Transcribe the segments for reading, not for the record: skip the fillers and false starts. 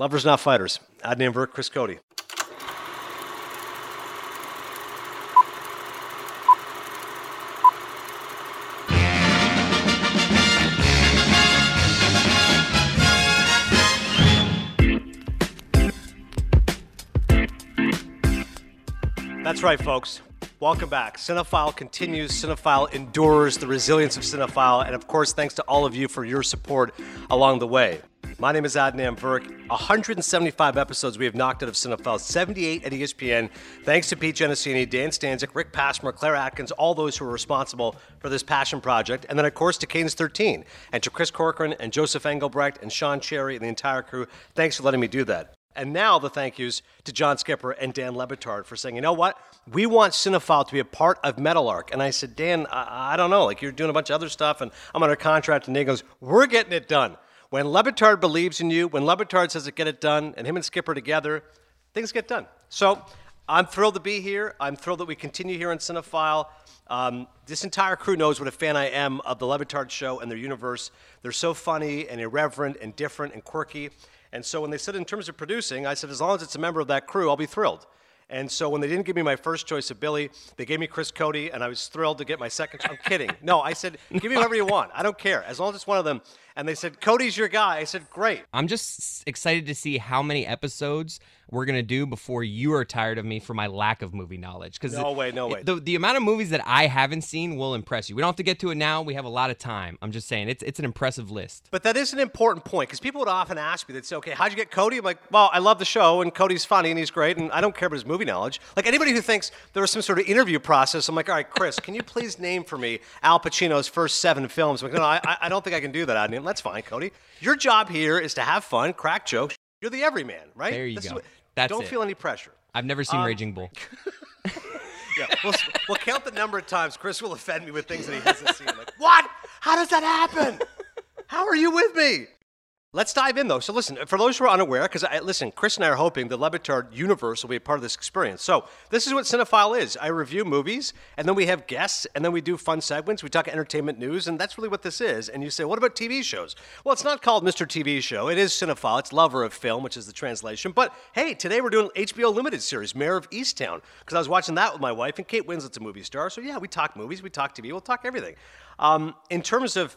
Lovers Not Fighters. Adnan Virk, Chris Cody. That's right, folks. Welcome back. Cinephile continues. Cinephile endures. The resilience of Cinephile. And of course, thanks to all of you for your support along the way. My name is Adnan Virk. 175 episodes we have knocked out of Cinephile, 78 at ESPN. Thanks to Pete Genesini, Dan Stanzik, Rick Pasmer, Claire Atkins, all those who are responsible for this passion project. And then, of course, to Kane's 13, and to Chris Corcoran and Joseph Engelbrecht and Sean Cherry and the entire crew. Thanks for letting me do that. And now the thank yous to John Skipper and Dan Le Batard for saying, you know what? We want Cinephile to be a part of Metal Arc. And I said, Dan, I don't know. Like, you're doing a bunch of other stuff, and I'm under contract. And he goes, we're getting it done. When Le Batard believes in you, when Le Batard says to get it done, and him and Skipper together, things get done. So I'm thrilled to be here. I'm thrilled that we continue here on Cinephile. This entire crew knows what a fan I am of the Le Batard show and their universe. They're so funny and irreverent and different and quirky. And so when they said in terms of producing, I said, as long as it's a member of that crew, I'll be thrilled. And so when they didn't give me my first choice of Billy, they gave me Chris Cody, and I was thrilled to get my second choice. I'm kidding. No, I said, give me whoever you want. I don't care. As long as it's one of them. And they said, Cody's your guy. I said, great. I'm just excited to see how many episodes we're going to do before you are tired of me for my lack of movie knowledge. No way. The amount of movies that I haven't seen will impress you. We don't have to get to it now. We have a lot of time. I'm just saying, it's an impressive list. But that is an important point, because people would often ask me, they'd say, okay, how'd you get Cody? I'm like, well, I love the show, and Cody's funny, and he's great, and I don't care about his movie knowledge. Like, anybody who thinks there was some sort of interview process, I'm like, all right, Chris, can you please name for me Al Pacino's first 7 films? I'm like, no, I don't think I can do that. I mean, that's fine, Cody. Your job here is to have fun, crack jokes. You're the everyman, right? There you go. Don't feel any pressure. I've never seen Raging Bull. Yeah, we'll count the number of times Chris will offend me with things that he hasn't seen. Like, what? How does that happen? How are you with me? Let's dive in, though. So listen, for those who are unaware, because Chris and I are hoping the Le Batard universe will be a part of this experience. So this is what Cinephile is. I review movies, and then we have guests, and then we do fun segments. We talk entertainment news, and that's really what this is. And you say, what about TV shows? Well, it's not called Mr. TV Show. It is Cinephile. It's Lover of Film, which is the translation. But hey, today we're doing HBO Limited series, Mayor of Easttown, because I was watching that with my wife, and Kate Winslet's a movie star. So yeah, we talk movies, we talk TV, we'll talk everything. In terms of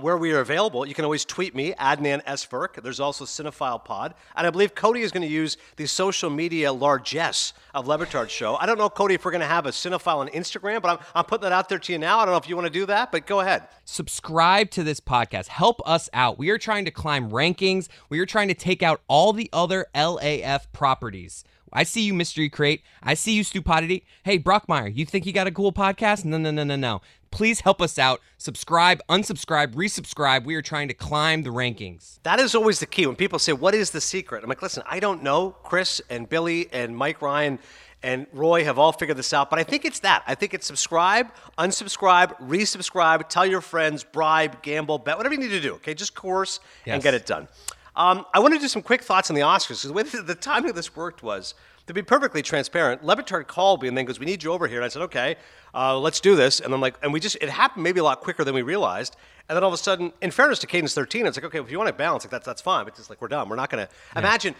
where we are available, you can always tweet me, Adnan S. Virk. There's also Cinephile Pod. And I believe Cody is going to use the social media largesse of Le Batard Show. I don't know, Cody, if we're going to have a Cinephile on Instagram, but I'm putting that out there to you now. I don't know if you want to do that, but go ahead. Subscribe to this podcast. Help us out. We are trying to climb rankings. We are trying to take out all the other LAF properties. I see you, Mystery Crate. I see you, Stupidity. Hey, Brockmire, you think you got a cool podcast? No. Please help us out. Subscribe, unsubscribe, resubscribe. We are trying to climb the rankings. That is always the key. When people say, what is the secret? I'm like, listen, I don't know. Chris and Billy and Mike Ryan and Roy have all figured this out, but I think it's that. I think it's subscribe, unsubscribe, resubscribe, tell your friends, bribe, gamble, bet, whatever you need to do, okay? Just coerce and get it done. I want to do some quick thoughts on the Oscars, because the way the timing of this worked was, to be perfectly transparent, Le Batard called me and then goes, we need you over here. And I said, okay, let's do this. And I'm like, it happened maybe a lot quicker than we realized. And then all of a sudden, in fairness to Cadence 13, it's like, okay, if you want to balance, like that's fine. But it's like, we're done. We're not going to. Yeah. Imagine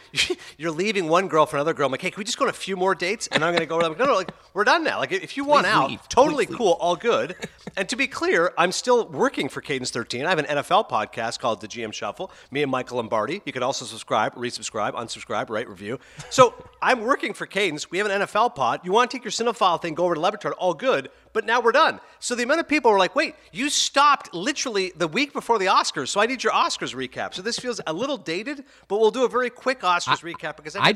you're leaving one girl for another girl. I'm like, hey, can we just go on a few more dates? And I'm going to go. I'm like, no, like, we're done now. Like, if you want out, totally cool, all good. And to be clear, I'm still working for Cadence 13. I have an NFL podcast called The GM Shuffle, me and Michael Lombardi. You can also subscribe, resubscribe, unsubscribe, rate, review. So I'm working for Cadence. We have an NFL pod. You want to take your Cinephile thing, go over to Le Batard, all good. But now we're done. So the amount of people were like, wait, you stopped literally the week before the Oscars, so I need your Oscars recap. So this feels a little dated, but we'll do a very quick Oscars recap, because I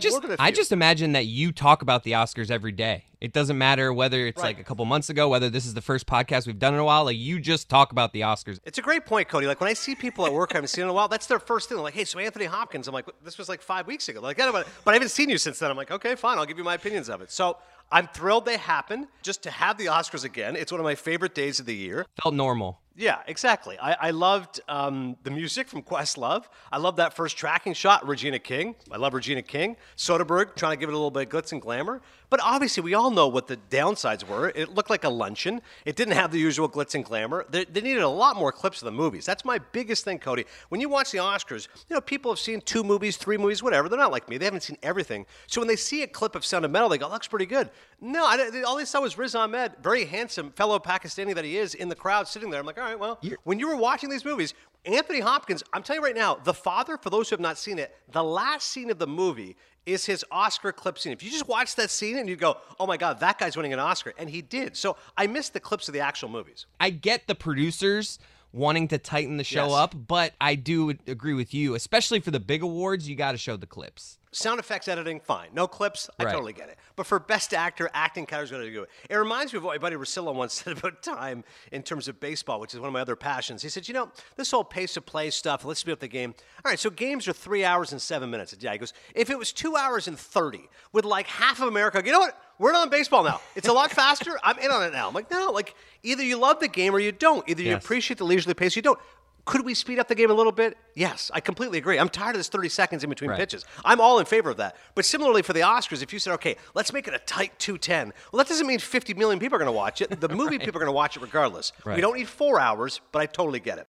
just imagine that you talk about the Oscars every day. It doesn't matter whether it's like a couple months ago, whether this is the first podcast we've done in a while, like you just talk about the Oscars. It's a great point, Cody. Like when I see people at work I haven't seen in a while, that's their first thing. They're like, hey, so Anthony Hopkins. I'm like, this was like 5 weeks ago. Like, but I haven't seen you since then. I'm like, okay, fine, I'll give you my opinions of it. So I'm thrilled they happen. Just to have the Oscars again, it's one of my favorite days of the year. Felt normal. Yeah, exactly. I loved the music from Questlove. I love that first tracking shot, Regina King. I love Regina King. Soderbergh trying to give it a little bit of glitz and glamour. But obviously, we all know what the downsides were. It looked like a luncheon. It didn't have the usual glitz and glamour. They needed a lot more clips of the movies. That's my biggest thing, Cody. When you watch the Oscars, you know, people have seen 2 movies, 3 movies, whatever. They're not like me. They haven't seen everything. So when they see a clip of Sound of Metal, they go, looks pretty good. No, all they saw was Riz Ahmed, very handsome fellow Pakistani that he is, in the crowd sitting there. I'm like, all right, well, when you were watching these movies, Anthony Hopkins, I'm telling you right now, the father, for those who have not seen it, the last scene of the movie is his Oscar clip scene. If you just watch that scene and you go, oh my God, that guy's winning an Oscar, and he did. So I missed the clips of the actual movies. I get the producers wanting to tighten the show up, but I do agree with you, especially for the big awards, you got to show the clips. Sound effects editing, fine. No clips, I totally get it. But for best actor, acting categories got to do it. It reminds me of what my buddy Russillo once said about time in terms of baseball, which is one of my other passions. He said, you know, this whole pace of play stuff, let's speed up the game. All right, so games are 3 hours and 7 minutes. Yeah, he goes, if it was 2 hours and 30, would like half of America, you know what? We're not on baseball now. It's a lot faster. I'm in on it now. I'm like, no, like either you love the game or you don't. Either you appreciate the leisurely pace or you don't. Could we speed up the game a little bit? Yes, I completely agree. I'm tired of this 30 seconds in between pitches. I'm all in favor of that. But similarly for the Oscars, if you said, okay, let's make it a tight 2:10, well, that doesn't mean 50 million people are going to watch it. The movie people are going to watch it regardless. We don't need 4 hours, but I totally get it.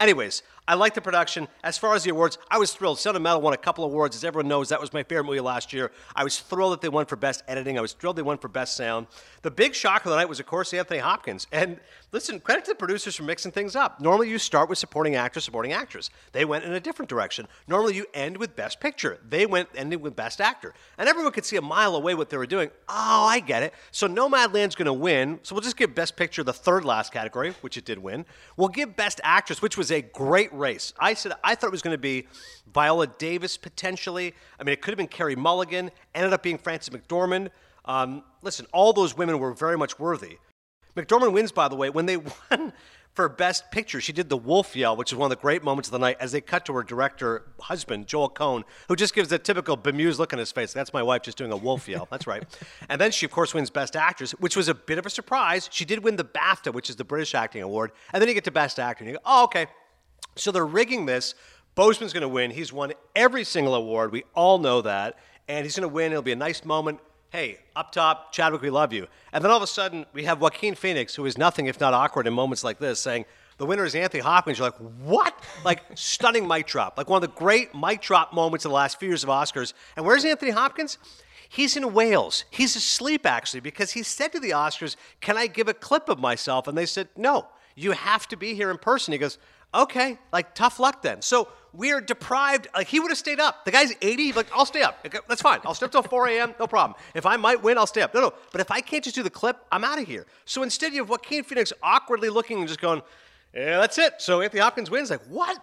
Anyways, I like the production. As far as the awards, I was thrilled. Sound of Metal won a couple awards. As everyone knows, that was my favorite movie last year. I was thrilled that they won for Best Editing. I was thrilled they won for Best Sound. The big shocker of the night was, of course, Anthony Hopkins. And listen, credit to the producers for mixing things up. Normally, you start with supporting actor, supporting actress. They went in a different direction. Normally, you end with Best Picture. They ended with Best Actor. And everyone could see a mile away what they were doing. Oh, I get it. So Nomadland's going to win. So we'll just give Best Picture the third last category, which it did win. We'll give Best Actress, which was a great race. I thought it was going to be Viola Davis potentially. I mean, it could have been Carey Mulligan. Ended up being Frances McDormand. Listen, all those women were very much worthy. McDormand wins, by the way. When they won for Best Picture, she did the wolf yell, which is one of the great moments of the night, as they cut to her director husband, Joel Coen, who just gives a typical bemused look on his face. That's my wife just doing a wolf yell. That's right. And then she, of course, wins Best Actress, which was a bit of a surprise. She did win the BAFTA, which is the British Acting Award. And then you get to Best Actor, and you go, oh, okay. So they're rigging this. Boseman's going to win. He's won every single award. We all know that. And he's going to win. It'll be a nice moment. Hey, up top, Chadwick, we love you. And then all of a sudden, we have Joaquin Phoenix, who is nothing if not awkward in moments like this, saying, the winner is Anthony Hopkins. You're like, what? Like, stunning mic drop. Like, one of the great mic drop moments of the last few years of Oscars. And where's Anthony Hopkins? He's in Wales. He's asleep, actually, because he said to the Oscars, can I give a clip of myself? And they said, no, you have to be here in person. He goes, okay, like, tough luck then. So we are deprived. Like, he would have stayed up. The guy's 80. Like, I'll stay up. Okay, that's fine. I'll stay up till 4 a.m. No problem. If I might win, I'll stay up. No. But if I can't just do the clip, I'm out of here. So instead, you have Joaquin Phoenix awkwardly looking and just going, yeah, that's it. So Anthony Hopkins wins. Like, what?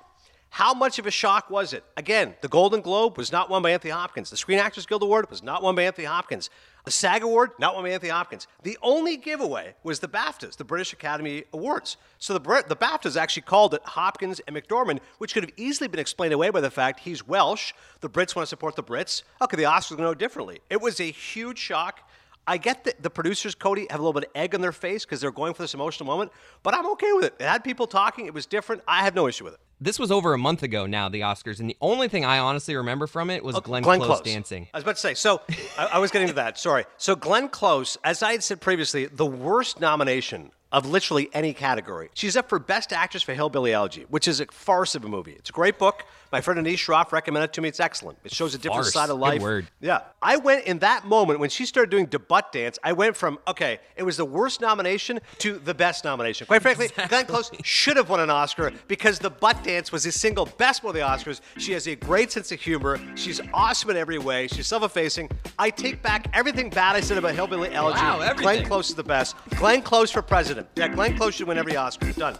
How much of a shock was it? Again, the Golden Globe was not won by Anthony Hopkins. The Screen Actors Guild Award was not won by Anthony Hopkins. The SAG Award, not won by Anthony Hopkins. The only giveaway was the BAFTAs, the British Academy Awards. So the BAFTAs actually called it Hopkins and McDormand, which could have easily been explained away by the fact he's Welsh. The Brits want to support the Brits. Okay, the Oscars are going to know differently. It was a huge shock. I get that the producers, Cody, have a little bit of egg on their face because they're going for this emotional moment, but I'm okay with it. It had people talking. It was different. I had no issue with it. This was over a month ago now, the Oscars, and the only thing I honestly remember from it was Glenn Close dancing. I was about to say, so I was getting to that, sorry. So Glenn Close, as I had said previously, the worst nomination of literally any category. She's up for Best Actress for Hillbilly Elegy, which is a farce of a movie. It's a great book. My friend Anish Shroff recommended it to me. It's excellent. It shows a different side of life. Good word. Yeah. I went in that moment when she started doing the butt dance, I went from, okay, it was the worst nomination to the best nomination. Quite frankly, Glenn Close should have won an Oscar because the butt dance was the single best one of the Oscars. She has a great sense of humor. She's awesome in every way. She's self-effacing. I take back everything bad I said about Hillbilly Elegy. Wow, everything. Glenn Close is the best. Glenn Close for president. Yeah, Glenn Close should win every Oscar. Done.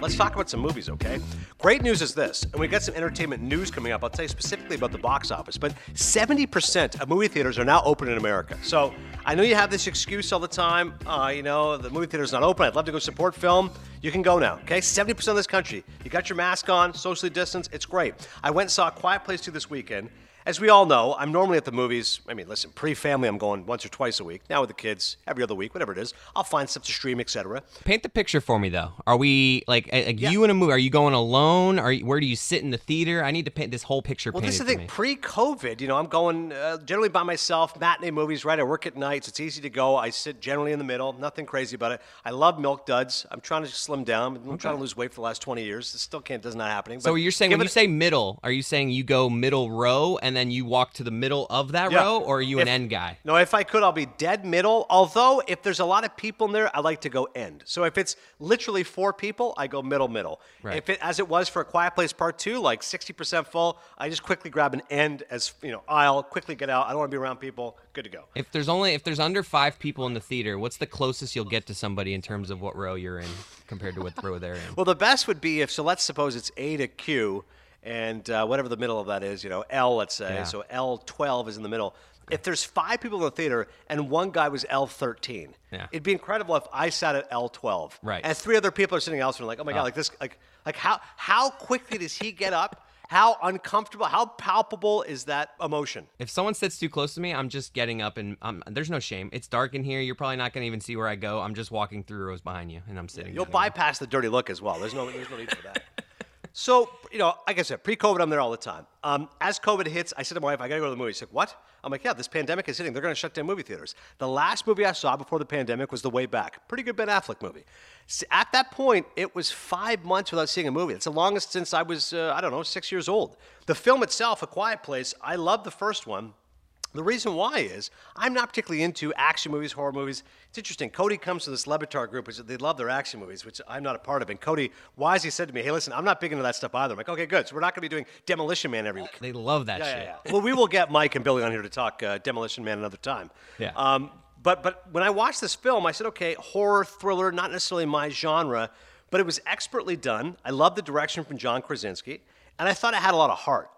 Let's talk about some movies, okay? Great news is this, and we got some entertainment news coming up. I'll tell you specifically about the box office, but 70% of movie theaters are now open in America. So I know you have this excuse all the time, you know, the movie theater's not open. I'd love to go support film. You can go now, okay? 70% of this country. You got your mask on, socially distanced. It's great. I went and saw A Quiet Place 2 this weekend. As we all know, I'm normally at the movies. I mean, listen, pre-family, I'm going once or twice a week. Now with the kids, every other week, whatever it is, I'll find stuff to stream, etc. Paint the picture for me, though. Are we like yeah. you in a movie? Are you going alone? Are you, where do you sit in the theater? I need to paint this whole picture. Well, this is the thing. Pre-COVID, you know, I'm going generally by myself. Matinee movies, right? I work at nights. It's easy to go. I sit generally in the middle. Nothing crazy about it. I love Milk Duds. I'm trying to slim down. I'm trying to lose weight for the last 20 years. It still can't. That's not happening. So you're saying when you say middle, are you saying you go middle row and then you walk to the middle of that row, or are you an end guy? No, if I could, I'll be dead middle. Although if there's a lot of people in there, I like to go end. So if it's literally four people, I go middle. Right. If it, as it was for A Quiet Place Part 2, like 60% full, I just quickly grab an end as you know aisle, quickly get out. I don't want to be around people. Good to go. If there's under five people in the theater, what's the closest you'll get to somebody in terms of what row you're in compared to what row they're in? Well, the best would be if let's suppose it's A to Q. And whatever the middle of that is, you know, L, let's say. Yeah. So L12 is in the middle. Okay. If there's five people in the theater and one guy was L13, it'd be incredible if I sat at L12. Right. And three other people are sitting elsewhere, like, oh, my God, like this, like how quickly does he get up? How uncomfortable, how palpable is that emotion? If someone sits too close to me, I'm just getting up and there's no shame. It's dark in here. You're probably not going to even see where I go. I'm just walking through rows behind you and I'm sitting. Yeah, you'll bypass the dirty look as well. There's no need for that. So, you know, like I said, pre-COVID, I'm there all the time. As COVID hits, I said to my wife, I got to go to the movies. She's like, what? I'm like, yeah, this pandemic is hitting. They're going to shut down movie theaters. The last movie I saw before the pandemic was The Way Back. Pretty good Ben Affleck movie. At that point, it was 5 months without seeing a movie. It's the longest since I was, 6 years old. The film itself, A Quiet Place, I love the first one. The reason why is I'm not particularly into action movies, horror movies. It's interesting. Cody comes to this Le Batard group, which they love their action movies, which I'm not a part of. And Cody wisely said to me, hey, listen, I'm not big into that stuff either. I'm like, okay, good. So we're not going to be doing Demolition Man every week. They love that shit. Yeah. Well, we will get Mike and Billy on here to talk Demolition Man another time. Yeah. But when I watched this film, I said, okay, horror, thriller, not necessarily my genre, but it was expertly done. I love the direction from John Krasinski, and I thought it had a lot of heart.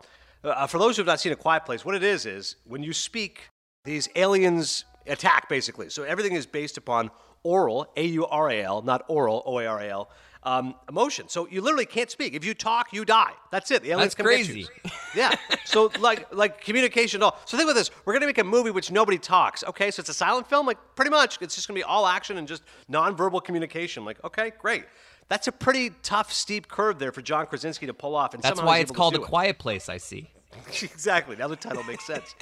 For those who have not seen A Quiet Place, what it is when you speak, these aliens attack, basically. So everything is based upon oral, A-U-R-A-L, not oral, O-A-R-A-L, emotion. So you literally can't speak. If you talk, you die. That's it. The aliens come get you. Yeah. So like communication at all. So think about this. We're going to make a movie which nobody talks. Okay, so it's a silent film? Like, pretty much. It's just going to be all action and just nonverbal communication. Like, okay, great. That's a pretty tough, steep curve there for John Krasinski to pull off. And that's why it's called A Quiet Place, I see. Exactly. Now the title makes sense.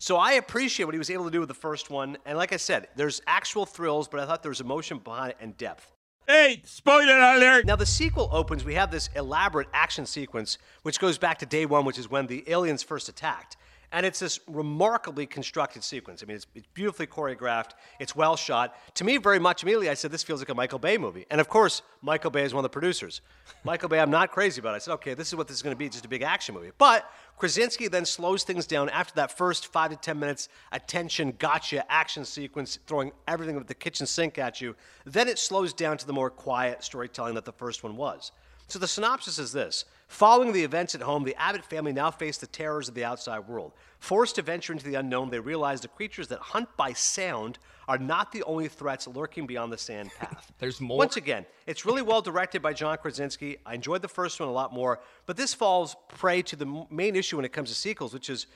So I appreciate what he was able to do with the first one. And like I said, there's actual thrills, but I thought there was emotion behind it and depth. Hey, spoiler alert! Now the sequel opens. We have this elaborate action sequence, which goes back to day one, which is when the aliens first attacked. And it's this remarkably constructed sequence. I mean, it's beautifully choreographed. It's well shot. To me, very much immediately, I said, this feels like a Michael Bay movie. And of course, Michael Bay is one of the producers. Michael Bay, I'm not crazy about it. I said, okay, this is what this is going to be, just a big action movie. But Krasinski then slows things down after that first 5 to 10 minutes, attention, gotcha, action sequence, throwing everything with the kitchen sink at you. Then it slows down to the more quiet storytelling that the first one was. So the synopsis is this. Following the events at home, the Abbott family now face the terrors of the outside world. Forced to venture into the unknown, they realize the creatures that hunt by sound are not the only threats lurking beyond the sand path. There's more. Once again, it's really well directed by John Krasinski. I enjoyed the first one a lot more, but this falls prey to the main issue when it comes to sequels, which is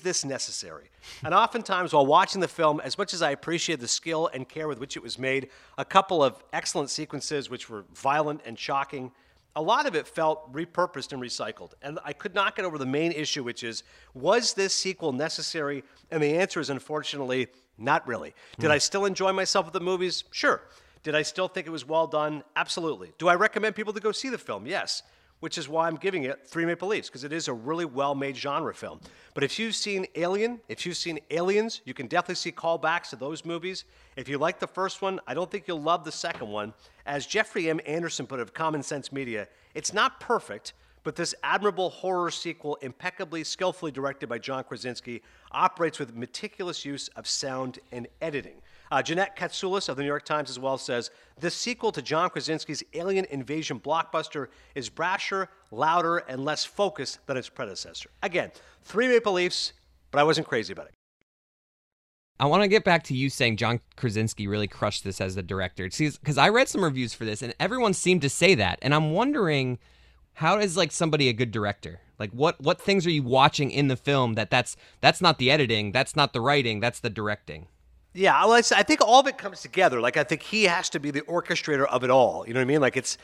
this necessary? And oftentimes, while watching the film, as much as I appreciate the skill and care with which it was made, a couple of excellent sequences which were violent and shocking, a lot of it felt repurposed and recycled. And I could not get over the main issue, which is, was this sequel necessary? And the answer is, unfortunately, not really. Did I still enjoy myself at the movies? Sure. Did I still think it was well done? Absolutely. Do I recommend people to go see the film? Yes. Which is why I'm giving it 3 maple leaves, because it is a really well-made genre film. But if you've seen Alien, if you've seen Aliens, you can definitely see callbacks to those movies. If you like the first one, I don't think you'll love the second one. As Jeffrey M. Anderson put it of Common Sense Media, it's not perfect, but this admirable horror sequel, impeccably, skillfully directed by John Krasinski, operates with meticulous use of sound and editing. Jeanette Katsoulis of the New York Times as well says, this sequel to John Krasinski's Alien Invasion blockbuster is brasher, louder, and less focused than its predecessor. Again, 3 maple leafs, but I wasn't crazy about it. I want to get back to you saying John Krasinski really crushed this as the director. Because I read some reviews for this, and everyone seemed to say that. And I'm wondering, how is somebody a good director? Like, what things are you watching in the film that's not the editing, that's not the writing, that's the directing? Yeah, well, I think all of it comes together. Like, I think he has to be the orchestrator of it all. You know what I mean? Like, it's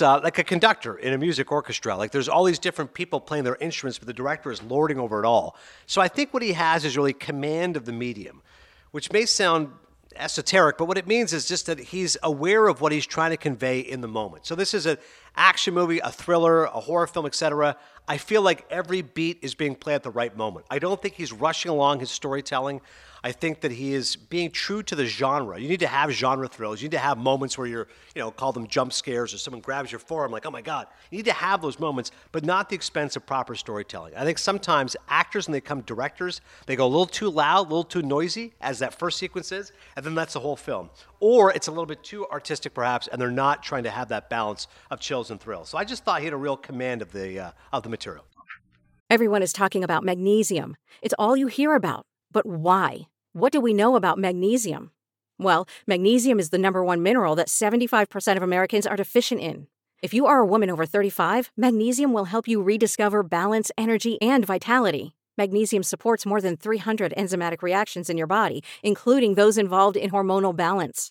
like a conductor in a music orchestra. Like, there's all these different people playing their instruments, but the director is lording over it all. So I think what he has is really command of the medium, which may sound esoteric, but what it means is just that he's aware of what he's trying to convey in the moment. So this is an action movie, a thriller, a horror film, etc. I feel like every beat is being played at the right moment. I don't think he's rushing along his storytelling. I think that he is being true to the genre. You need to have genre thrills. You need to have moments where you're, call them jump scares, or someone grabs your forearm like, oh my God. You need to have those moments, but not at the expense of proper storytelling. I think sometimes actors, when they become directors, they go a little too loud, a little too noisy, as that first sequence is, and then that's the whole film. Or it's a little bit too artistic, perhaps, and they're not trying to have that balance of chills and thrills. So I just thought he had a real command of the material. Everyone is talking about magnesium. It's all you hear about. But why? What do we know about magnesium? Well, magnesium is the #1 mineral that 75% of Americans are deficient in. If you are a woman over 35, magnesium will help you rediscover balance, energy, and vitality. Magnesium supports more than 300 enzymatic reactions in your body, including those involved in hormonal balance.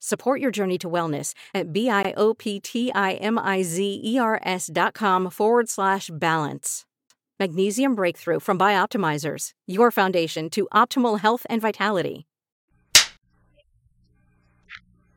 Support your journey to wellness at bioptimizers.com/balance. Magnesium Breakthrough from Bioptimizers, your foundation to optimal health and vitality.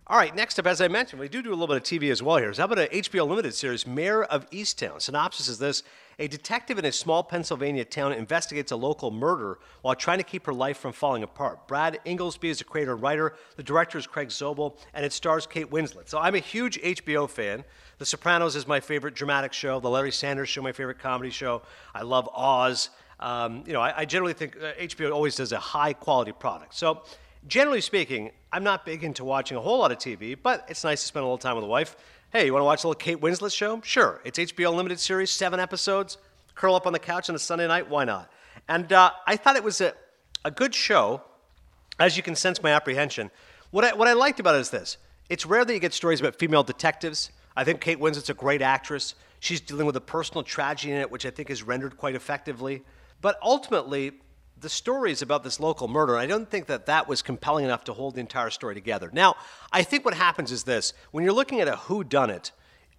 All right, next up, as I mentioned, we do a little bit of TV as well here. So how about an HBO limited series, Mayor of Easttown? Synopsis is this: a detective in a small Pennsylvania town investigates a local murder while trying to keep her life from falling apart. Brad Inglesby is the creator and writer. The director is Craig Zobel, and it stars Kate Winslet. So I'm a huge HBO fan. The Sopranos is my favorite dramatic show. The Larry Sanders Show, my favorite comedy show. I love Oz. I generally think HBO always does a high-quality product. So generally speaking, I'm not big into watching a whole lot of TV, but it's nice to spend a little time with the wife. Hey, you want to watch a little Kate Winslet show? Sure. It's HBO limited series, 7 episodes. Curl up on the couch on a Sunday night. Why not? And I thought it was a good show, as you can sense my apprehension. What I liked about it is this. It's rare that you get stories about female detectives. I think Kate Winslet's a great actress. She's dealing with a personal tragedy in it, which I think is rendered quite effectively. But ultimately, the story is about this local murder, and I don't think that was compelling enough to hold the entire story together. Now, I think what happens is this. When you're looking at a whodunit,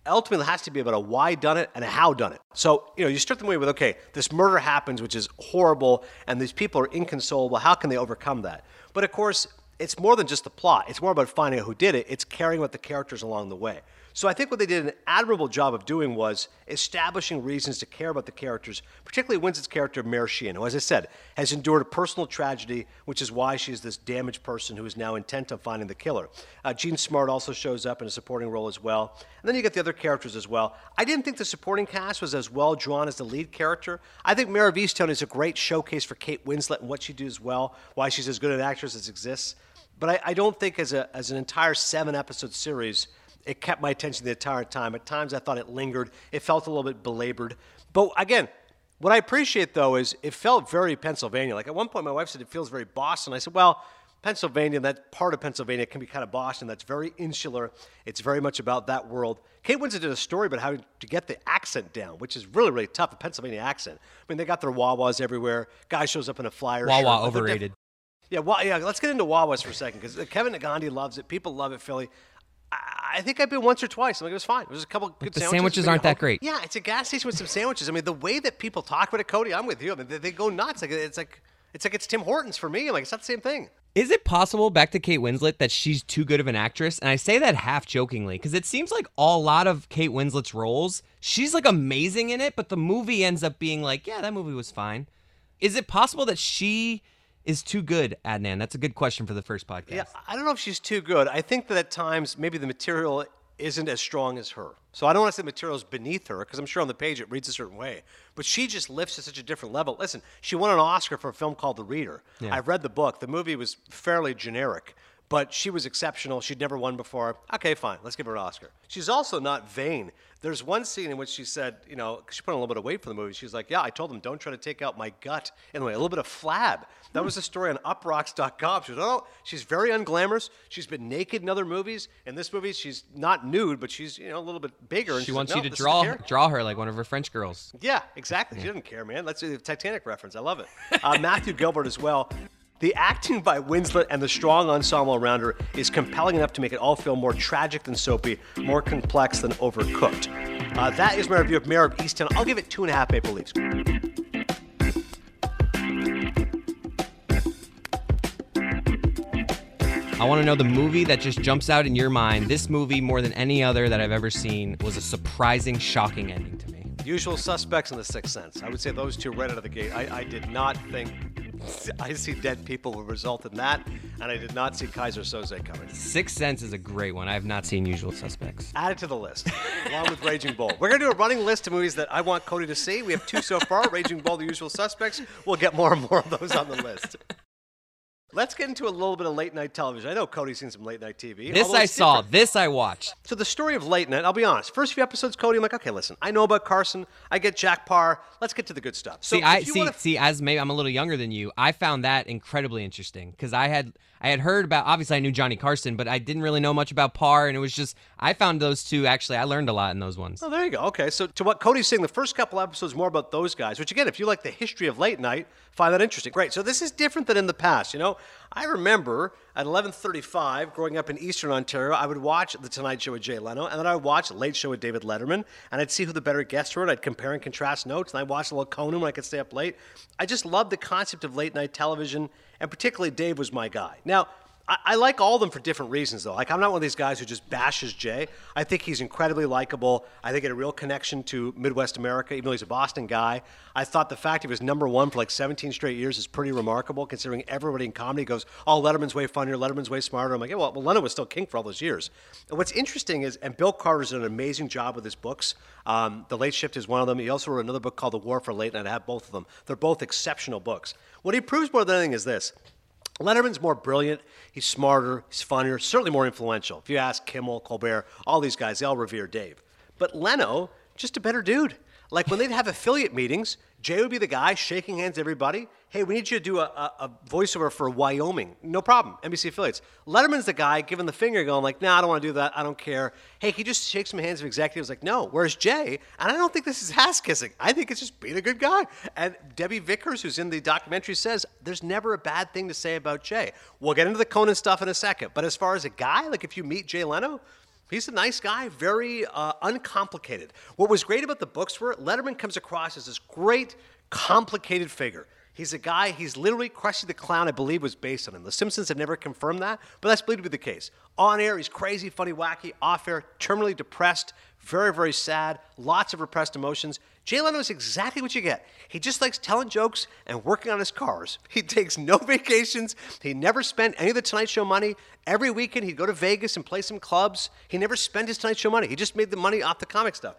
ultimately it has to be about a why done it and a how done it. So, you start the movie with, okay, this murder happens, which is horrible, and these people are inconsolable. How can they overcome that? But, of course, it's more than just the plot. It's more about finding out who did it. It's carrying with the characters along the way. So I think what they did an admirable job of doing was establishing reasons to care about the characters, particularly Winslet's character, Mare Sheehan, who, as I said, has endured a personal tragedy, which is why she's this damaged person who is now intent on finding the killer. Gene Smart also shows up in a supporting role as well. And then you get the other characters as well. I didn't think the supporting cast was as well drawn as the lead character. I think Mayor of Easttown is a great showcase for Kate Winslet and what she does well, why she's as good an actress as exists. But I don't think as an entire 7-episode series, it kept my attention the entire time. At times, I thought it lingered. It felt a little bit belabored. But again, what I appreciate, though, is it felt very Pennsylvania. Like, at one point, my wife said it feels very Boston. I said, well, Pennsylvania, that part of Pennsylvania can be kind of Boston. That's very insular. It's very much about that world. Kate Winslet did a story about how to get the accent down, which is really, really tough, a Pennsylvania accent. I mean, they got their Wawas everywhere. Guy shows up in a flyer shirt. Wawa overrated. Yeah, let's get into Wawas for a second, because Kevin Nagandi loves it. People love it, Philly. I think I've been once or twice. I'm like, it was fine. It was a couple good sandwiches. The sandwiches aren't that great. Yeah, it's a gas station with some sandwiches. I mean, the way that people talk about it, Cody, I'm with you. I mean, they go nuts. It's like it's Tim Hortons for me. I'm like, it's not the same thing. Is it possible, back to Kate Winslet, that she's too good of an actress? And I say that half jokingly, because it seems like a lot of Kate Winslet's roles, she's like amazing in it, but the movie ends up being like, yeah, that movie was fine. Is it possible that she is too good, Adnan? That's a good question for the first podcast. Yeah, I don't know if she's too good. I think that at times maybe the material isn't as strong as her. So I don't want to say the material's beneath her, because I'm sure on the page it reads a certain way. But she just lifts to such a different level. Listen, she won an Oscar for a film called The Reader. Yeah. I've read the book. The movie was fairly generic, but she was exceptional. She'd never won before. Okay, fine. Let's give her an Oscar. She's also not vain. There's one scene in which she said, you know, because she put on a little bit of weight for the movie. She's like, yeah, I told them, don't try to take out my gut. Anyway, a little bit of flab. That was a story on uprocks.com. She was, oh, she's very unglamorous. She's been naked in other movies. In this movie, she's not nude, but she's, you know, a little bit bigger. And she wants you to draw her like one of her French girls. Yeah, exactly. Yeah. She doesn't care, man. That's a Titanic reference. I love it. Matthew Gilbert as well. The acting by Winslet and the strong ensemble around her is compelling enough to make it all feel more tragic than soapy, more complex than overcooked. That is my review of Mayor of Easttown. I'll give it 2.5 Maple Leafs. I want to know the movie that just jumps out in your mind. This movie, more than any other that I've ever seen, was a surprising, shocking ending to me. Usual Suspects and The Sixth Sense. I would say those two right out of the gate. I did not think I See Dead People will result in that, and I did not see Kaiser Soze coming. Sixth Sense is a great one. I have not seen Usual Suspects. Add it to the list, along with Raging Bull. We're going to do a running list of movies that I want Cody to see. We have two so far, Raging Bull, The Usual Suspects. We'll get more and more of those on the list. Let's get into a little bit of late-night television. I know Cody's seen some late-night TV. This I saw. This I watched. So the story of late-night, I'll be honest. First few episodes, Cody, I'm like, okay, listen, I know about Carson. I get Jack Parr. Let's get to the good stuff. So as maybe I'm a little younger than you, I found that incredibly interesting because I had heard about, obviously I knew Johnny Carson, but I didn't really know much about Parr, and it was just, I found those two, actually, I learned a lot in those ones. Oh, there you go. Okay, so to what Cody's saying, the first couple episodes, more about those guys, which again, if you like the history of late night, find that interesting. Great, so this is different than in the past, you know? I remember at 11:35, growing up in Eastern Ontario, I would watch The Tonight Show with Jay Leno, and then I would watch Late Show with David Letterman, and I'd see who the better guests were, and I'd compare and contrast notes, and I'd watch a little Conan when I could stay up late. I just loved the concept of late night television, and particularly Dave was my guy. Now, I like all of them for different reasons, though. Like, I'm not one of these guys who just bashes Jay. I think he's incredibly likable. I think he had a real connection to Midwest America, even though he's a Boston guy. I thought the fact he was #1 for like 17 straight years is pretty remarkable, considering everybody in comedy goes, oh, Letterman's way funnier, Letterman's way smarter. I'm like, yeah, well, Leno was still king for all those years. And what's interesting is, and Bill Carter's done an amazing job with his books. The Late Shift is one of them. He also wrote another book called The War for Late Night. I have both of them. They're both exceptional books. What he proves more than anything is this. Letterman's more brilliant, he's smarter, he's funnier, certainly more influential. If you ask Kimmel, Colbert, all these guys, they all revere Dave. But Leno, just a better dude. Like when they'd have affiliate meetings, Jay would be the guy shaking hands to everybody. Hey, we need you to do a voiceover for Wyoming. No problem, NBC affiliates. Letterman's the guy giving the finger going like, nah, I don't want to do that, I don't care. Hey, he just shakes some hands of executives like, no, where's Jay? And I don't think this is ass-kissing. I think it's just being a good guy. And Debbie Vickers, who's in the documentary, says there's never a bad thing to say about Jay. We'll get into the Conan stuff in a second. But as far as a guy, like if you meet Jay Leno, he's a nice guy, very uncomplicated. What was great about the books were Letterman comes across as this great, complicated figure. He's a guy, he's literally Krusty the Clown, I believe, was based on him. The Simpsons have never confirmed that, but that's believed to be the case. On air, he's crazy, funny, wacky. Off air, terminally depressed, very, very sad, lots of repressed emotions. Jay Leno is exactly what you get. He just likes telling jokes and working on his cars. He takes no vacations. He never spent any of the Tonight Show money. Every weekend, he'd go to Vegas and play some clubs. He never spent his Tonight Show money. He just made the money off the comic stuff.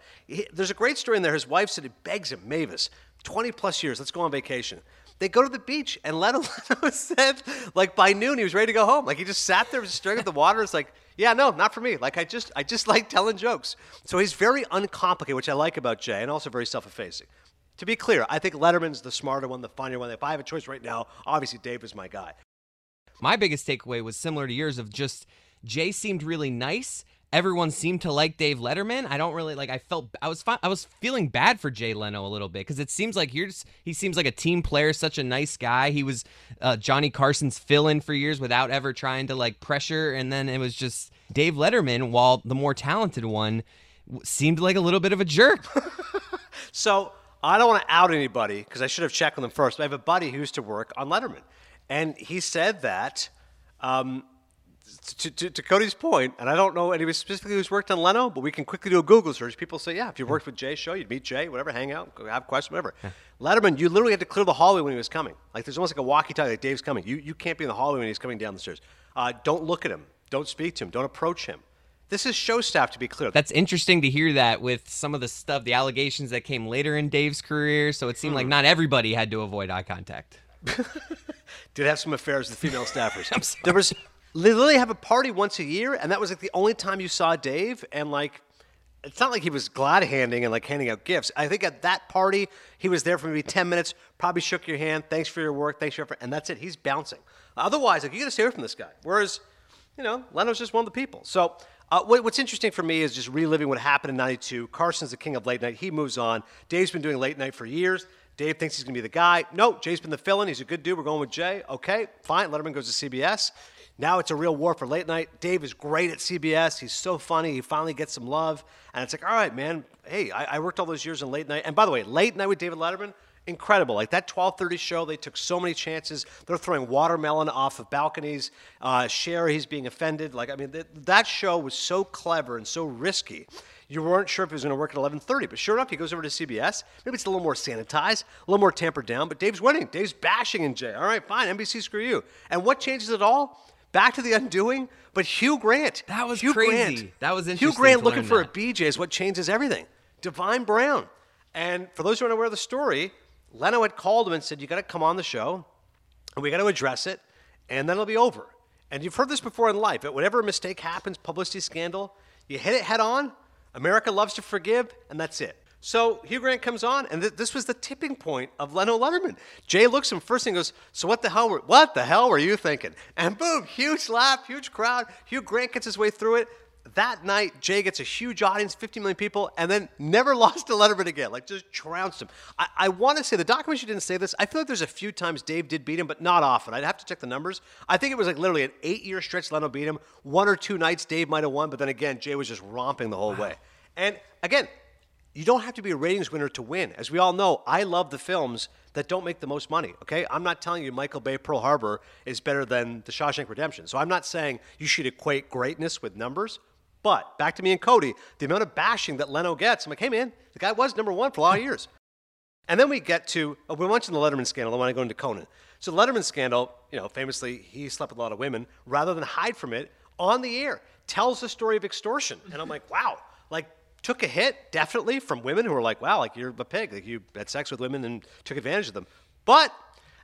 There's a great story in there. His wife said he begs him, Mavis, 20 plus years, let's go on vacation. They go to the beach, and Leno said, like, by noon, he was ready to go home. Like, he just sat there staring at the water. It's like, yeah, no, not for me. Like, I just like telling jokes. So he's very uncomplicated, which I like about Jay, and also very self-effacing. To be clear, I think Letterman's the smarter one, the funnier one. If I have a choice right now, obviously Dave is my guy. My biggest takeaway was similar to yours of just Jay seemed really nice. Everyone seemed to like Dave Letterman. I don't really like. I was feeling bad for Jay Leno a little bit because it seems like he seems like a team player, such a nice guy. He was Johnny Carson's fill-in for years without ever trying to like pressure. And then it was just Dave Letterman, while the more talented one, seemed like a little bit of a jerk. So I don't want to out anybody because I should have checked with them first. But I have a buddy who used to work on Letterman, and he said that. To Cody's point, and I don't know anybody specifically who's worked on Leno, but we can quickly do a Google search. People say, yeah, if you worked with Jay Show, you'd meet Jay, whatever, hang out, have questions, whatever. Yeah. Letterman, you literally had to clear the hallway when he was coming. Like there's almost like a walkie-talkie, like Dave's coming. You can't be in the hallway when he's coming down the stairs. Don't look at him. Don't speak to him. Don't approach him. This is show staff, to be clear. That's interesting to hear that with some of the stuff, the allegations that came later in Dave's career. So it seemed like not everybody had to avoid eye contact. Did have some affairs with female staffers. I'm sorry. There was, they literally have a party once a year, and that was like the only time you saw Dave. And like, it's not like he was glad handing and like handing out gifts. I think at that party, he was there for maybe 10 minutes, probably shook your hand, thanks for your work, thanks for your effort, and that's it. He's bouncing. Otherwise, like, you got to stay away from this guy. Whereas, you know, Leno's just one of the people. So what's interesting for me is just reliving what happened in 92. Carson's the king of late night. He moves on. Dave's been doing late night for years. Dave thinks he's going to be the guy. No, Jay's been the fill-in. He's a good dude. We're going with Jay. Okay, fine. Letterman goes to CBS. Now it's a real war for late night. Dave is great at CBS. He's so funny. He finally gets some love. And it's like, all right, man. Hey, I worked all those years in late night. And by the way, late night with David Letterman, incredible. Like that 12:30 show, they took so many chances. They're throwing watermelon off of balconies. Cher, he's being offended. Like, I mean, that show was so clever and so risky. You weren't sure if he was going to work at 11:30, but sure enough, he goes over to CBS. Maybe it's a little more sanitized, a little more tampered down, but Dave's winning. Dave's bashing in Jay. All right, fine, NBC, screw you. And what changes it all? Back to The Undoing, but Hugh Grant. That was Hugh crazy. Grant. That was interesting. Hugh Grant looking for a BJ is what changes everything. Divine Brown. And for those who aren't aware of the story, Leno had called him and said, you got to come on the show, and we got to address it, and then it'll be over. And you've heard this before in life. But whenever a mistake happens, publicity scandal, you hit it head on. America loves to forgive, and that's it. So Hugh Grant comes on, and this was the tipping point of Leno Letterman. Jay looks at him first and goes, so what the hell were you thinking? And boom, huge laugh, huge crowd. Hugh Grant gets his way through it. That night, Jay gets a huge audience, 50 million people, and then never lost to Letterman again. Like, just trounced him. I want to say, the documentary didn't say this. I feel like there's a few times Dave did beat him, but not often. I'd have to check the numbers. I think it was like literally an 8-year stretch Leno beat him. One or two nights Dave might have won, but then again, Jay was just romping the whole way. And again, you don't have to be a ratings winner to win. As we all know, I love the films that don't make the most money, okay? I'm not telling you Michael Bay Pearl Harbor is better than The Shawshank Redemption. So I'm not saying you should equate greatness with numbers. But back to me and Cody, the amount of bashing that Leno gets, I'm like, hey, man, the guy was number one for a lot of years. And then we get to, we mentioned the Letterman scandal, I want to go into Conan. So the Letterman scandal, you know, famously, he slept with a lot of women. Rather than hide from it, on the air, tells the story of extortion. And I'm like, wow, like, took a hit, definitely, from women who were like, wow, like, you're a pig. Like, you had sex with women and took advantage of them. But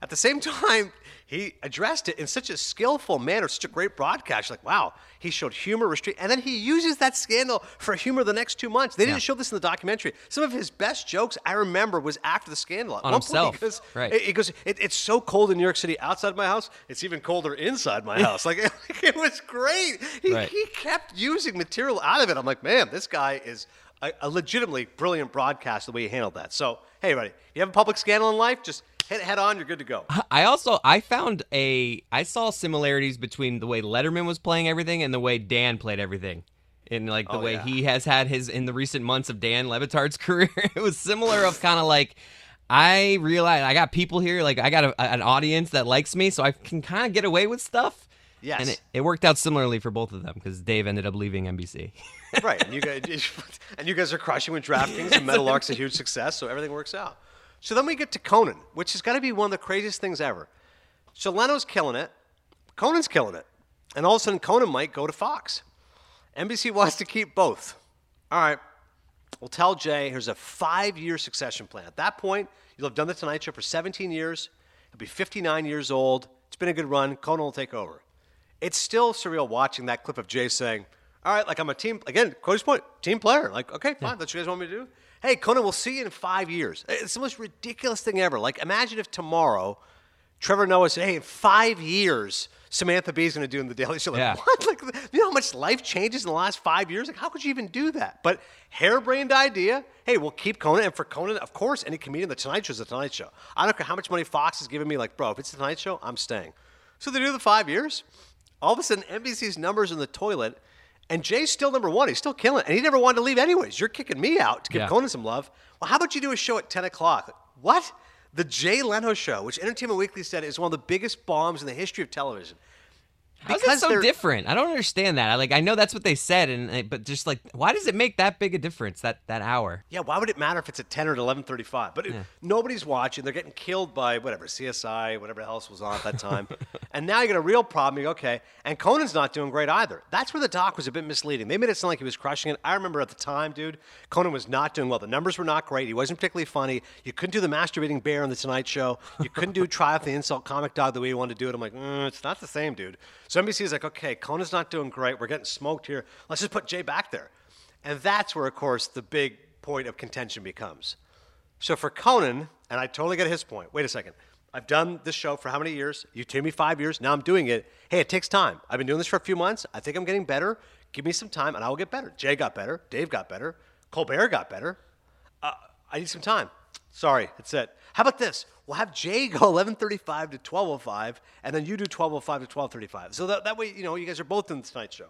at the same time, he addressed it in such a skillful manner, such a great broadcast. Like, wow, he showed humor, restraint. And then he uses that scandal for humor the next 2 months. They didn't show this in the documentary. Some of his best jokes, I remember, was after the scandal. At on one himself. Point, he goes, right. He goes, it's so cold in New York City outside my house. It's even colder inside my house. Like, it was great. He kept using material out of it. I'm like, man, this guy is a legitimately brilliant broadcast the way he handled that. So, hey, buddy, you have a public scandal in life, just head on, you're good to go. I saw similarities between the way Letterman was playing everything and the way Dan played everything. And like the way he has had his, in the recent months of Dan Le Batard's career, it was similar of kind of like, I realized I got people here, like I got an audience that likes me, so I can kind of get away with stuff. Yes. And it worked out similarly for both of them because Dave ended up leaving NBC. Right. And you guys are crushing with DraftKings, and Metal Ark's a huge success, so everything works out. So then we get to Conan, which has got to be one of the craziest things ever. So Leno's killing it. Conan's killing it. And all of a sudden, Conan might go to Fox. NBC wants to keep both. All right. We'll tell Jay, here's a 5-year succession plan. At that point, you'll have done The Tonight Show for 17 years. He'll be 59 years old. It's been a good run. Conan will take over. It's still surreal watching that clip of Jay saying, all right, like I'm a team, again, Cody's point, team player. Like, okay, fine. That's what you guys want me to do. Hey, Conan, we'll see you in 5 years. It's the most ridiculous thing ever. Like, imagine if tomorrow Trevor Noah said, hey, in 5 years, Samantha Bee is going to do in The Daily Show. Like, what? Like, you know how much life changes in the last 5 years? Like, how could you even do that? But harebrained idea, hey, we'll keep Conan. And for Conan, of course, any comedian, The Tonight Show is The Tonight Show. I don't care how much money Fox is giving me. Like, bro, if it's The Tonight Show, I'm staying. So they do the 5 years. All of a sudden, NBC's numbers in the toilet. And Jay's still number one. He's still killing it. And he never wanted to leave anyways. You're kicking me out to give Conan some love. Well, how about you do a show at 10 o'clock? What? The Jay Leno Show, which Entertainment Weekly said is one of the biggest bombs in the history of television. Because how's it so different? I don't understand that. I know that's what they said, but just like, why does it make that big a difference that hour? Yeah, why would it matter if it's at 10 or 11:35? But nobody's watching. They're getting killed by whatever CSI, whatever else was on at that time. And now you got a real problem. You go, okay, and Conan's not doing great either. That's where the doc was a bit misleading. They made it sound like he was crushing it. I remember at the time, dude, Conan was not doing well. The numbers were not great. He wasn't particularly funny. You couldn't do the masturbating bear on the Tonight Show. You couldn't do Triumph the Insult Comic Dog the way you wanted to do it. I'm like, it's not the same, dude. So NBC is like, okay, Conan's not doing great. We're getting smoked here. Let's just put Jay back there. And that's where, of course, the big point of contention becomes. So for Conan, and I totally get his point. Wait a second. I've done this show for how many years? You told me 5 years. Now I'm doing it. Hey, it takes time. I've been doing this for a few months. I think I'm getting better. Give me some time, and I will get better. Jay got better. Dave got better. Colbert got better. I need some time. Sorry, that's it. How about this? We'll have Jay go 11:35 to 12:05, and then you do 12:05 to 12:35. So that way, you guys are both in the Tonight Show.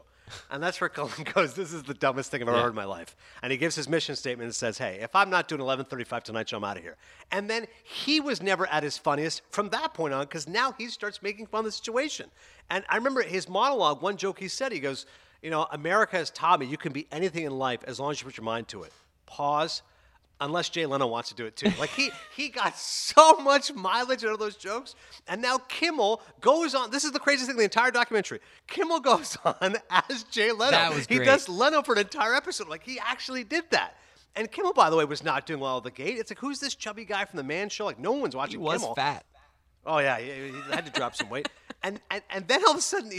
And that's where Colin goes, this is the dumbest thing I've ever heard in my life. And he gives his mission statement and says, hey, if I'm not doing 11:35 Tonight Show, I'm out of here. And then he was never at his funniest from that point on, because now he starts making fun of the situation. And I remember his monologue, one joke he said, he goes, America has taught me you can be anything in life as long as you put your mind to it. Pause. Unless Jay Leno wants to do it too. Like he got so much mileage out of those jokes. And now Kimmel goes on. This is the craziest thing in the entire documentary. Kimmel goes on as Jay Leno. That was great. He does Leno for an entire episode. Like he actually did that. And Kimmel, by the way, was not doing well out of the gate. It's like, who's this chubby guy from The Man Show? Like no one's watching Kimmel. He was fat. Oh yeah, he had to drop some weight. And then all of a sudden,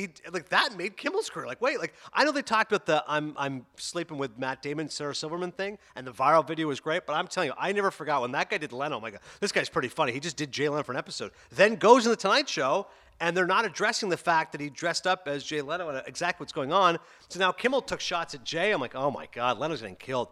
that made Kimmel's career. Like, wait, like, I know they talked about the I'm sleeping with Matt Damon, Sarah Silverman thing, and the viral video was great, but I'm telling you, I never forgot when that guy did Leno. I'm like, this guy's pretty funny. He just did Jay Leno for an episode. Then goes in The Tonight Show, and they're not addressing the fact that he dressed up as Jay Leno and exactly what's going on. So now Kimmel took shots at Jay. I'm like, oh my God, Leno's getting killed.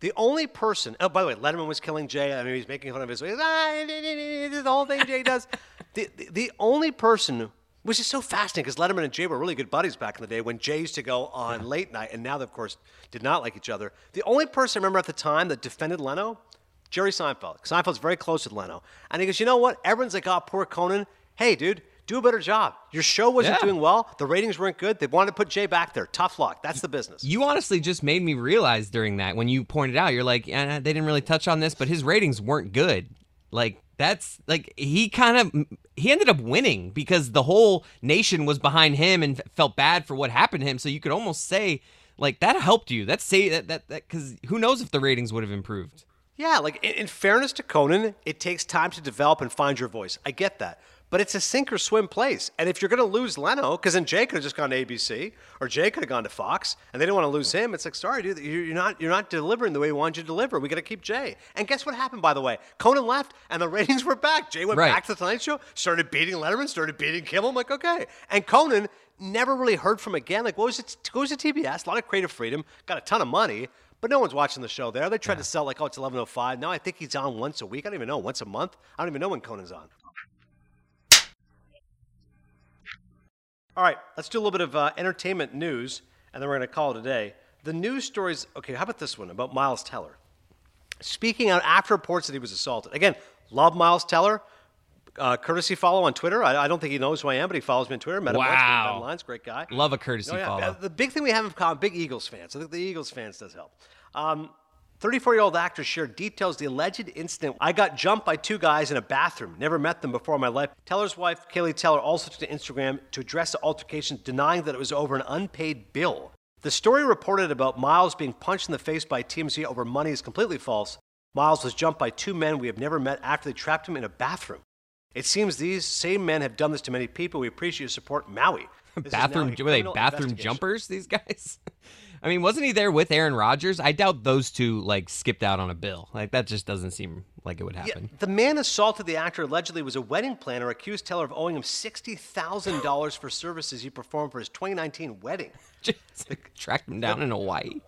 The only person, oh, by the way, Letterman was killing Jay. I mean, he's making fun of his, this is the whole thing Jay does. The only person, which is so fascinating because Letterman and Jay were really good buddies back in the day when Jay used to go on late night, and now they, of course, did not like each other. The only person I remember at the time that defended Leno, Jerry Seinfeld. Seinfeld's very close with Leno. And he goes, you know what? Everyone's like, oh, poor Conan. Hey, dude. Do a better job. Your show wasn't doing well. The ratings weren't good. They wanted to put Jay back there. Tough luck. That's the business. You honestly just made me realize during that when you pointed out, you're like, they didn't really touch on this, but his ratings weren't good. Like, that's like he ended up winning because the whole nation was behind him and felt bad for what happened to him. So you could almost say like that helped you. That's because who knows if the ratings would have improved. Yeah, like in fairness to Conan, it takes time to develop and find your voice. I get that. But it's a sink or swim place. And if you're going to lose Leno, because then Jay could have just gone to ABC or Jay could have gone to Fox and they didn't want to lose him. It's like, sorry, dude, you're not delivering the way we wanted you to deliver. We got to keep Jay. And guess what happened, by the way? Conan left and the ratings were back. Jay went back to The Tonight Show, started beating Letterman, started beating Kimmel. I'm like, okay. And Conan never really heard from again. Like, what was it? Goes to TBS, a lot of creative freedom, got a ton of money. But no one's watching the show there. They tried to sell like, oh, it's 11:05. Now I think he's on once a week. I don't even know. Once a month. I don't even know when Conan's on. All right, let's do a little bit of entertainment news, and then we're going to call it a day. The news stories, okay, how about this one about Miles Teller? Speaking out after reports that he was assaulted. Again, love Miles Teller. Courtesy follow on Twitter. I don't think he knows who I am, but he follows me on Twitter. Met him once, lines, great guy. Love a courtesy follow. The big thing we have in common, big Eagles fans. I think the Eagles fans does help. 34-year-old actor shared details of the alleged incident. I got jumped by two guys in a bathroom. Never met them before in my life. Teller's wife, Kaylee Teller, also took to Instagram to address the altercation, denying that it was over an unpaid bill. The story reported about Miles being punched in the face by TMZ over money is completely false. Miles was jumped by two men we have never met after they trapped him in a bathroom. It seems these same men have done this to many people. We appreciate your support, Maui. Were they bathroom jumpers, these guys? I mean, wasn't he there with Aaron Rodgers? I doubt those two, like, skipped out on a bill. Like, that just doesn't seem like it would happen. Yeah, the man assaulted the actor allegedly was a wedding planner, accused Teller of owing him $60,000 for services he performed for his 2019 wedding. Just tracked him down in Hawaii.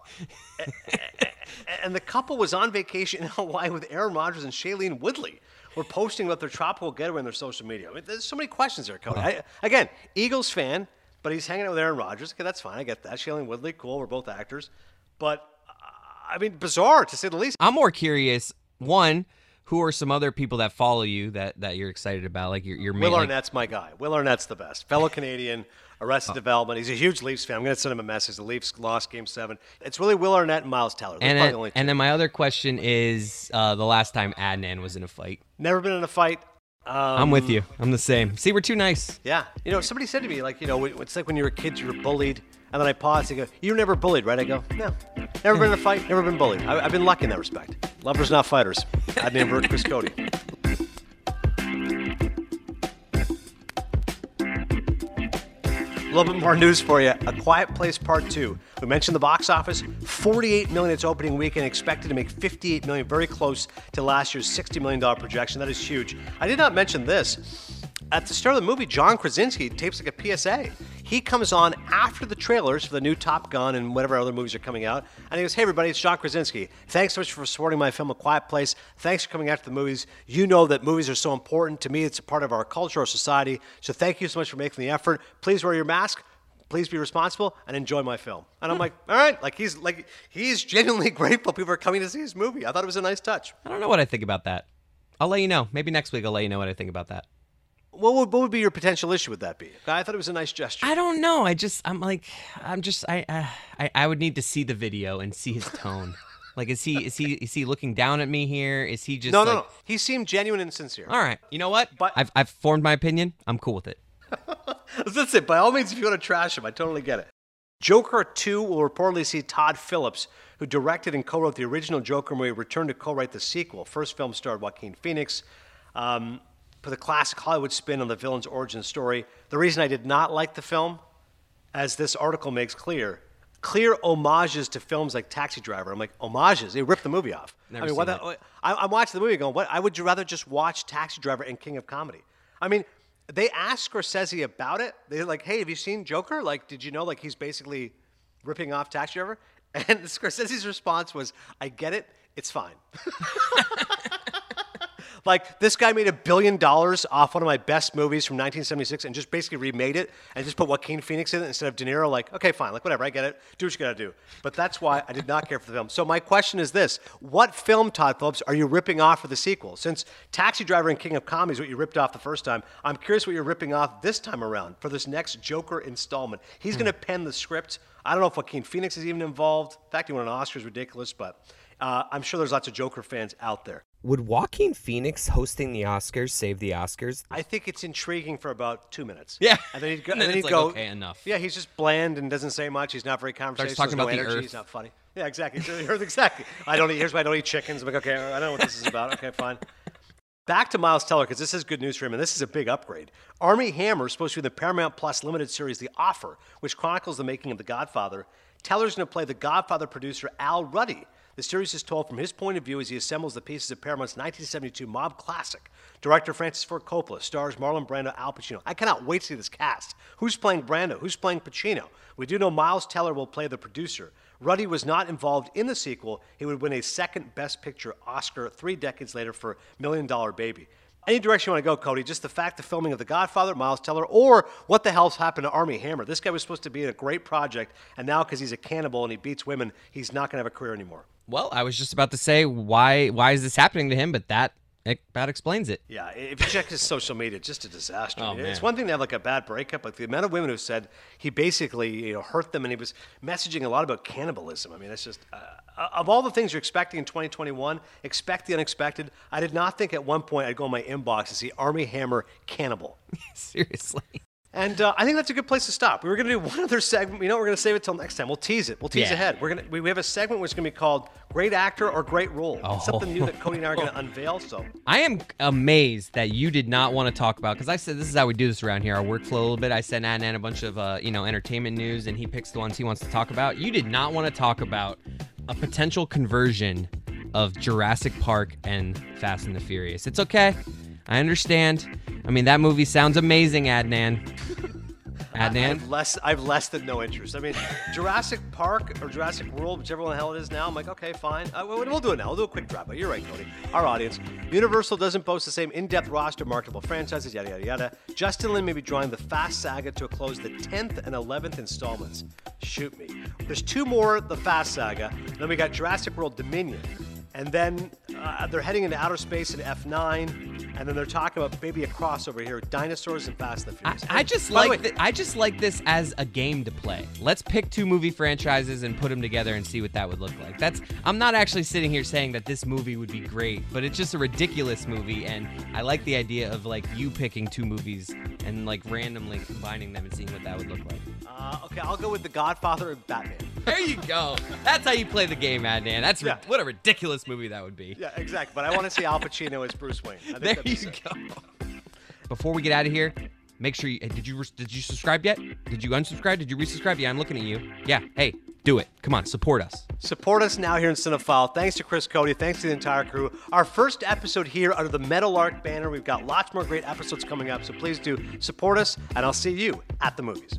And the couple was on vacation in Hawaii with Aaron Rodgers and Shailene Woodley. We're posting about their tropical getaway on their social media. I mean, there's so many questions there, Cody. Again, Eagles fan. But he's hanging out with Aaron Rodgers. Okay, that's fine. I get that. Shailene Woodley, cool. We're both actors. But, I mean, bizarre to say the least. I'm more curious, one, who are some other people that follow you that you're excited about? Like your main, Will Arnett's my guy. Will Arnett's the best. Fellow Canadian, Arrested Development. He's a huge Leafs fan. I'm going to send him a message. The Leafs lost Game 7. It's really Will Arnett and Miles Teller. And then my other question is the last time Adnan was in a fight. Never been in a fight. I'm with you. I'm the same. See, we're too nice. Yeah. You know, somebody said to me, like, you know, it's like when you were kids, you were bullied. And then I paused and go, you were never bullied, right? I go, no. Never been in a fight. Never been bullied. I've been lucky in that respect. Lovers, not fighters. Adnan Virk, Chris Cody. A little bit more news for you. A Quiet Place Part 2. We mentioned the box office, $48 million its opening weekend, expected to make $58 million, very close to last year's $60 million projection. That is huge. I did not mention this. At the start of the movie, John Krasinski tapes like a PSA. He comes on after the trailers for the new Top Gun and whatever other movies are coming out. And he goes, hey, everybody, it's John Krasinski. Thanks so much for supporting my film, A Quiet Place. Thanks for coming out to the movies. You know that movies are so important. To me, it's a part of our culture, our society. So thank you so much for making the effort. Please wear your mask. Please be responsible and enjoy my film. And I'm like, all right, he's genuinely grateful people are coming to see his movie. I thought it was a nice touch. I don't know what I think about that. I'll let you know. Maybe next week I'll let you know what I think about that. What would be your potential issue with that be? I thought it was a nice gesture. I don't know. I would need to see the video and see his tone. Like, is he looking down at me here? Is he just no. He seemed genuine and sincere. All right. You know what? But I've formed my opinion. I'm cool with it. That's it. By all means, if you want to trash him, I totally get it. Joker 2 will reportedly see Todd Phillips, who directed and co-wrote the original Joker movie, returned to co-write the sequel. First film starred Joaquin Phoenix. For the classic Hollywood spin on the villain's origin story. The reason I did not like the film, as this article makes clear homages to films like Taxi Driver. I'm like, homages? They ripped the movie off. Never seen that. I'm watching the movie going, what? I would rather just watch Taxi Driver and King of Comedy. I mean, they asked Scorsese about it. They're like, hey, have you seen Joker? Like, did you know, like, he's basically ripping off Taxi Driver? And Scorsese's response was, I get it. It's fine. Like, this guy made $1 billion off one of my best movies from 1976 and just basically remade it and just put Joaquin Phoenix in it instead of De Niro. Like, okay, fine. Like, whatever. I get it. Do what you got to do. But that's why I did not care for the film. So my question is this. What film, Todd Phillips, are you ripping off for the sequel? Since Taxi Driver and King of Comedy is what you ripped off the first time, I'm curious what you're ripping off this time around for this next Joker installment. He's going to pen the script. I don't know if Joaquin Phoenix is even involved. In fact, he won an Oscar. It's ridiculous, but I'm sure there's lots of Joker fans out there. Would Joaquin Phoenix hosting the Oscars save the Oscars? I think it's intriguing for about 2 minutes. Yeah. And then he'd go. Okay, enough. Yeah, he's just bland and doesn't say much. He's not very conversational. Starts talking about the earth. He's not funny. Yeah, exactly. The earth, exactly. Here's why I don't eat chickens. I'm like, okay, I don't know what this is about. Okay, fine. Back to Miles Teller, because this is good news for him, and this is a big upgrade. Armie Hammer is supposed to be in the Paramount Plus limited series The Offer, which chronicles the making of The Godfather. Teller's going to play The Godfather producer Al Ruddy. The series is told from his point of view as he assembles the pieces of Paramount's 1972 mob classic. Director Francis Ford Coppola, stars Marlon Brando, Al Pacino. I cannot wait to see this cast. Who's playing Brando? Who's playing Pacino? We do know Miles Teller will play the producer. Ruddy was not involved in the sequel. He would win a second Best Picture Oscar 3 decades later for $1 Million Baby. Any direction you want to go, Cody, just the fact the filming of The Godfather, Miles Teller, or what the hell's happened to Armie Hammer? This guy was supposed to be in a great project, and now because he's a cannibal and he beats women, he's not going to have a career anymore. Well, I was just about to say, why is this happening to him? But that explains it. Yeah, if you check his social media, it's just a disaster. Oh, it's one thing to have like a bad breakup, but the amount of women who said he basically hurt them, and he was messaging a lot about cannibalism. I mean, it's just, of all the things you're expecting in 2021, expect the unexpected. I did not think at one point I'd go in my inbox and see Armie Hammer cannibal. Seriously. And I think that's a good place to stop. We were going to do one other segment. You know, we're going to save it till next time. We'll tease it. We'll tease ahead. We have a segment which is going to be called Great Actor or Great Role. Oh. It's something new that Cody and I are going to unveil. So I am amazed that you did not want to talk about, because I said this is how we do this around here, our workflow a little bit. I sent Adnan a bunch of entertainment news, and he picks the ones he wants to talk about. You did not want to talk about a potential conversion of Jurassic Park and Fast and the Furious. It's okay. I understand. I mean, that movie sounds amazing, Adnan. I have less than no interest. I mean, Jurassic Park or Jurassic World, whichever one the hell it is now, I'm like, okay, fine. We'll do it now. We'll do a quick drop. But you're right, Cody. Our audience. Universal doesn't boast the same in-depth roster of marketable franchises, yada, yada, yada. Justin Lin may be drawing the Fast saga to a close, the 10th and 11th installments. Shoot me. There's 2 more, the Fast saga. Then we got Jurassic World Dominion. And then they're heading into outer space in F9, and then they're talking about maybe a crossover here, dinosaurs and Fast and the Furious. I just like this as a game to play. Let's pick two movie franchises and put them together and see what that would look like. I'm not actually sitting here saying that this movie would be great, but it's just a ridiculous movie, and I like the idea of like you picking two movies and like randomly combining them and seeing what that would look like. Okay, I'll go with The Godfather and Batman. There you go. That's how you play the game, Adnan. That's what a ridiculous movie that would be. Yeah, exactly. But I want to see Al Pacino as Bruce Wayne. I think there you go. Before we get out of here, make sure you did you subscribe yet? Did you unsubscribe? Did you resubscribe? Yeah, I'm looking at you. Yeah. Hey, do it. Come on, support us. Support us now here in Cinephile. Thanks to Chris Cody. Thanks to the entire crew. Our first episode here under the Metalark banner. We've got lots more great episodes coming up, so please do support us, and I'll see you at the movies.